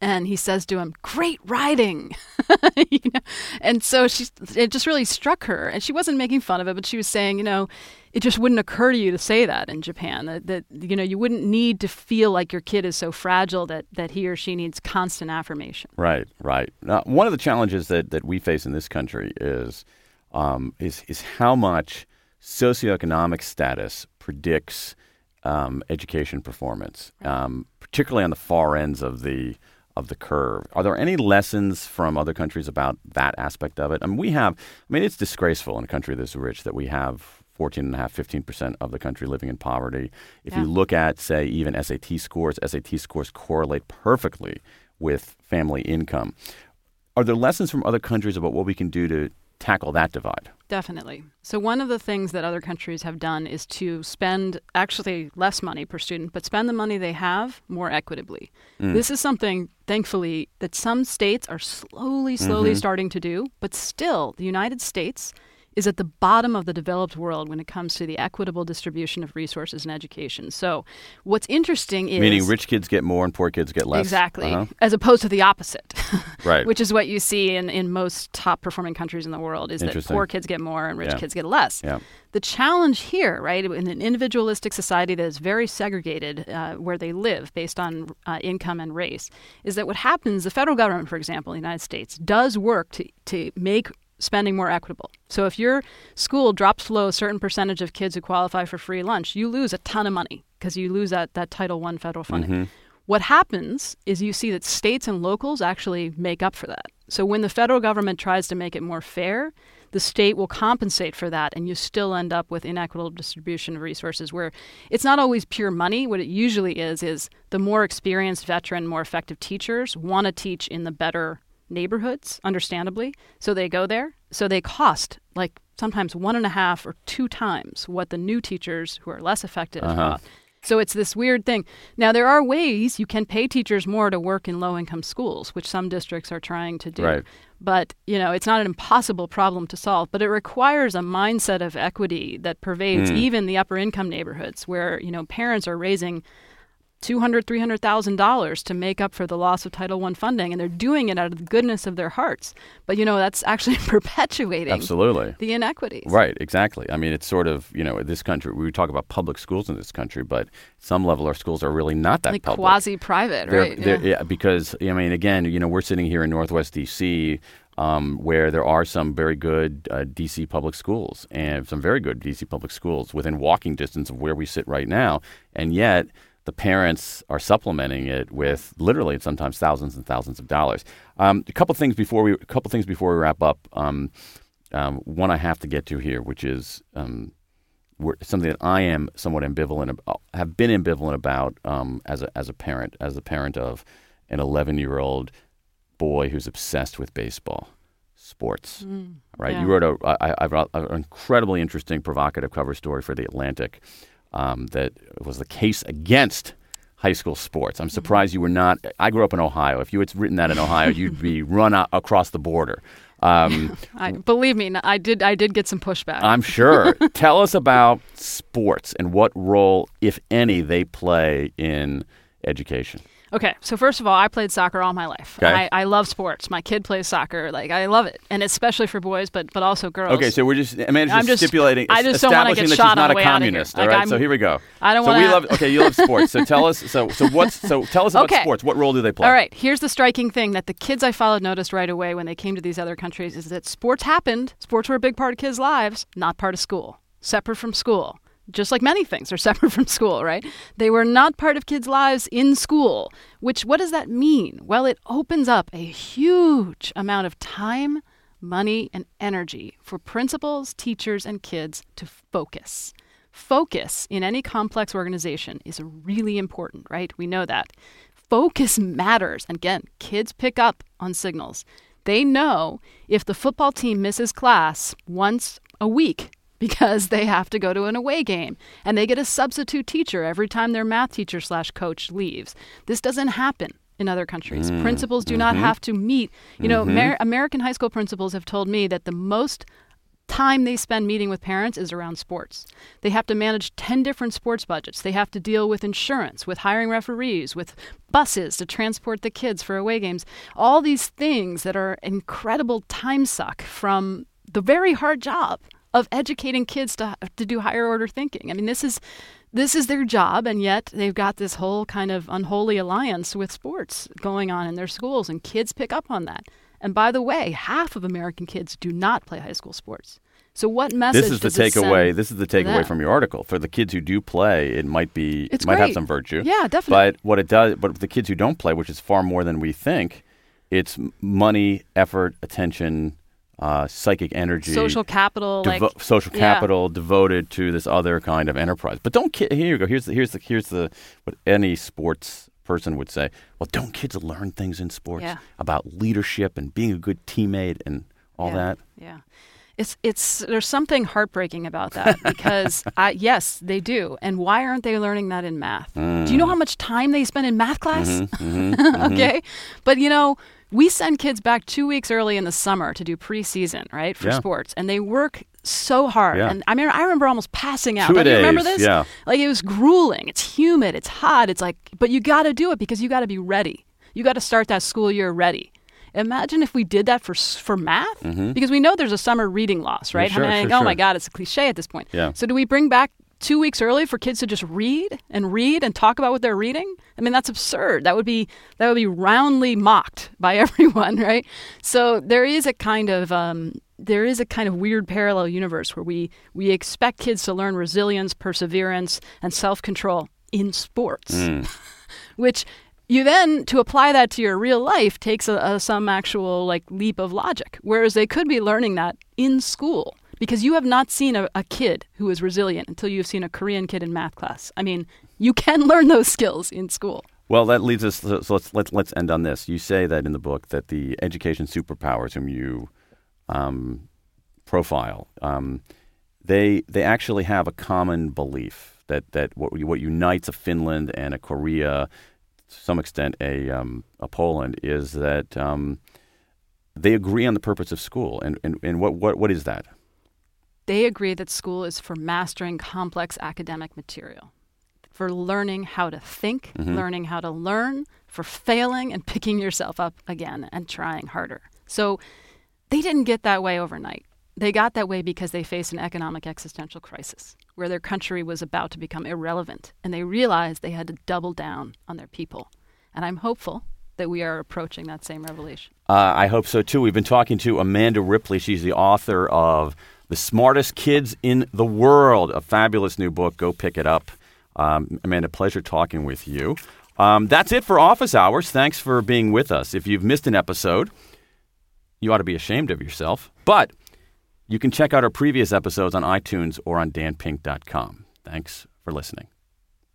And he says to him, "Great riding." You know? And so she, it just really struck her. And she wasn't making fun of it, but she was saying, you know, it just wouldn't occur to you to say that in Japan, that, that you know, you wouldn't need to feel like your kid is so fragile that, that he or she needs constant affirmation. Right, right. Now, one of the challenges that, that we face in this country is, um, is, is how much socioeconomic status predicts um, education performance, um, particularly on the far ends of the of the curve. Are there any lessons from other countries about that aspect of it? I mean, we have, I mean, it's disgraceful in a country this rich that we have fourteen and a half, fifteen percent of the country living in poverty. If yeah. you look at, say, even S A T scores, S A T scores correlate perfectly with family income. Are there lessons from other countries about what we can do to tackle that divide? Definitely. So one of the things that other countries have done is to spend actually less money per student, but spend the money they have more equitably. Mm. This is something, thankfully, that some states are slowly, slowly mm-hmm. starting to do, but still the United States is at the bottom of the developed world when it comes to the equitable distribution of resources in education. So what's interesting is... Meaning rich kids get more and poor kids get less. Exactly. Uh-huh. As opposed to the opposite. Right. Which is what you see in, in most top-performing countries in the world, is that poor kids get more and rich yeah. kids get less. Yeah. The challenge here, right, in an individualistic society that is very segregated uh, where they live based on uh, income and race, is that what happens, the federal government, for example, in the United States, does work to, to make spending more equitable. So if your school drops low a certain percentage of kids who qualify for free lunch, you lose a ton of money because you lose that, that Title One federal funding. Mm-hmm. What happens is you see that states and locals actually make up for that. So when the federal government tries to make it more fair, the state will compensate for that, and you still end up with inequitable distribution of resources where it's not always pure money. What it usually is is the more experienced veteran, more effective teachers want to teach in the better neighborhoods, understandably, so they go there. So they cost like sometimes one and a half or two times what the new teachers who are less effective uh-huh. cost. So it's this weird thing. Now, there are ways you can pay teachers more to work in low-income schools, which some districts are trying to do. Right. But, you know, it's not an impossible problem to solve. But it requires a mindset of equity that pervades mm. even the upper-income neighborhoods where, you know, parents are raising two hundred thousand dollars, three hundred thousand dollars to make up for the loss of Title One funding, and they're doing it out of the goodness of their hearts. But, you know, that's actually perpetuating Absolutely. The inequities. Right, exactly. I mean, it's sort of, you know, this country, we talk about public schools in this country, but some level our schools are really not that like public. Like quasi-private, they're, right? They're, yeah. yeah, because, I mean, again, you know, we're sitting here in Northwest D C um, where there are some very good uh, D C public schools and some very good D C public schools within walking distance of where we sit right now. And yet the parents are supplementing it with literally sometimes thousands and thousands of dollars. Um, a couple things before we a couple things before we wrap up. Um, um, one I have to get to here, which is um, we're, something that I am somewhat ambivalent about, have been ambivalent about um, as a as a parent, as the parent of an eleven-year-old boy who's obsessed with baseball, sports. Mm, right? Yeah. You wrote a I, I wrote an incredibly interesting, provocative cover story for The Atlantic. Um, that was the case against high school sports. I'm surprised you were not. I grew up in Ohio. If you had written that in Ohio, you'd be run out across the border. Um, I, believe me, I did. I did get some pushback. I'm sure. Tell us about sports and what role, if any, they play in education. Okay, so first of all, I played soccer all my life. Okay. I, I love sports. My kid plays soccer. Like, I love it. And especially for boys, but but also girls. Okay, so we're just, I mean, it's just, just stipulating, I just establishing don't get that shot she's not a communist. Like, all right, I'm, so here we go. I don't so want to. Love, okay, you love sports. So tell us, so so what's, so tell us about okay. sports. What role do they play? All right, here's the striking thing that the kids I followed noticed right away when they came to these other countries is that sports happened. Sports were a big part of kids' lives, not part of school, separate from school. Just like many things are separate from school, right? They were not part of kids' lives in school, which, what does that mean? Well, it opens up a huge amount of time, money, and energy for principals, teachers, and kids to focus. Focus in any complex organization is really important, right? We know that. Focus matters. And again, kids pick up on signals. They know if the football team misses class once a week, because they have to go to an away game and they get a substitute teacher every time their math teacher slash coach leaves. This doesn't happen in other countries. Mm. Principals do mm-hmm. not have to meet. You know, mm-hmm. Mer- American high school principals have told me that the most time they spend meeting with parents is around sports. They have to manage ten different sports budgets. They have to deal with insurance, with hiring referees, with buses to transport the kids for away games. All these things that are incredible time suck from the very hard job of educating kids to to do higher order thinking. I mean, this is this is their job, and yet they've got this whole kind of unholy alliance with sports going on in their schools, and kids pick up on that. And by the way, half of American kids do not play high school sports. So what message this is does the takeaway? This is the takeaway from your article. For the kids who do play, it might be it's it might great. have some virtue. Yeah, definitely. But what it does, but the kids who don't play, which is far more than we think, it's money, effort, attention. Uh, psychic energy, social capital, devo- like, social capital yeah. devoted to this other kind of enterprise. But don't kid. Here you go. Here's the here's the here's the what any sports person would say. Well, don't kids learn things in sports yeah. about leadership and being a good teammate and all yeah. that? Yeah, it's it's there's something heartbreaking about that because I, yes, they do. And why aren't they learning that in math? Mm. Do you know how much time they spend in math class? Mm-hmm, mm-hmm, okay, mm-hmm. But you know. We send kids back two weeks early in the summer to do preseason, right, for yeah. sports. And they work so hard. Yeah. And I mean, I remember almost passing out. Two-a-days. Do you remember this? Yeah. Like, it was grueling. It's humid. It's hot. It's like, but you got to do it because you got to be ready. You got to start that school year ready. Imagine if we did that for for math, mm-hmm. because we know there's a summer reading loss, right? Yeah, sure, I mean, sure, oh, sure. my God, it's a cliche at this point. Yeah. So do we bring back two weeks early for kids to just read and read and talk about what they're reading? I mean, that's absurd. That would be that would be roundly mocked by everyone, right? So there is a kind of um, there is a kind of weird parallel universe where we we expect kids to learn resilience, perseverance, and self-control in sports, mm. which you then, to apply that to your real life, takes a, a, some actual like leap of logic, whereas they could be learning that in school. Because you have not seen a, a kid who is resilient until you've seen a Korean kid in math class. I mean, you can learn those skills in school. Well, that leads us. So let's let's let's end on this. You say that in the book that the education superpowers whom you um, profile, um, they they actually have a common belief that that what what unites a Finland and a Korea, to some extent a um, a Poland, is that um, they agree on the purpose of school. And and, and what, what what is that? They agree that school is for mastering complex academic material, for learning how to think, mm-hmm. learning how to learn, for failing and picking yourself up again and trying harder. So they didn't get that way overnight. They got that way because they faced an economic existential crisis where their country was about to become irrelevant, and they realized they had to double down on their people. And I'm hopeful that we are approaching that same revelation. Uh, I hope so, too. We've been talking to Amanda Ripley. She's the author of The Smartest Kids in the World, a fabulous new book. Go pick it up. Um, Amanda, pleasure talking with you. Um, that's it for Office Hours. Thanks for being with us. If you've missed an episode, you ought to be ashamed of yourself. But you can check out our previous episodes on iTunes or on dan pink dot com. Thanks for listening.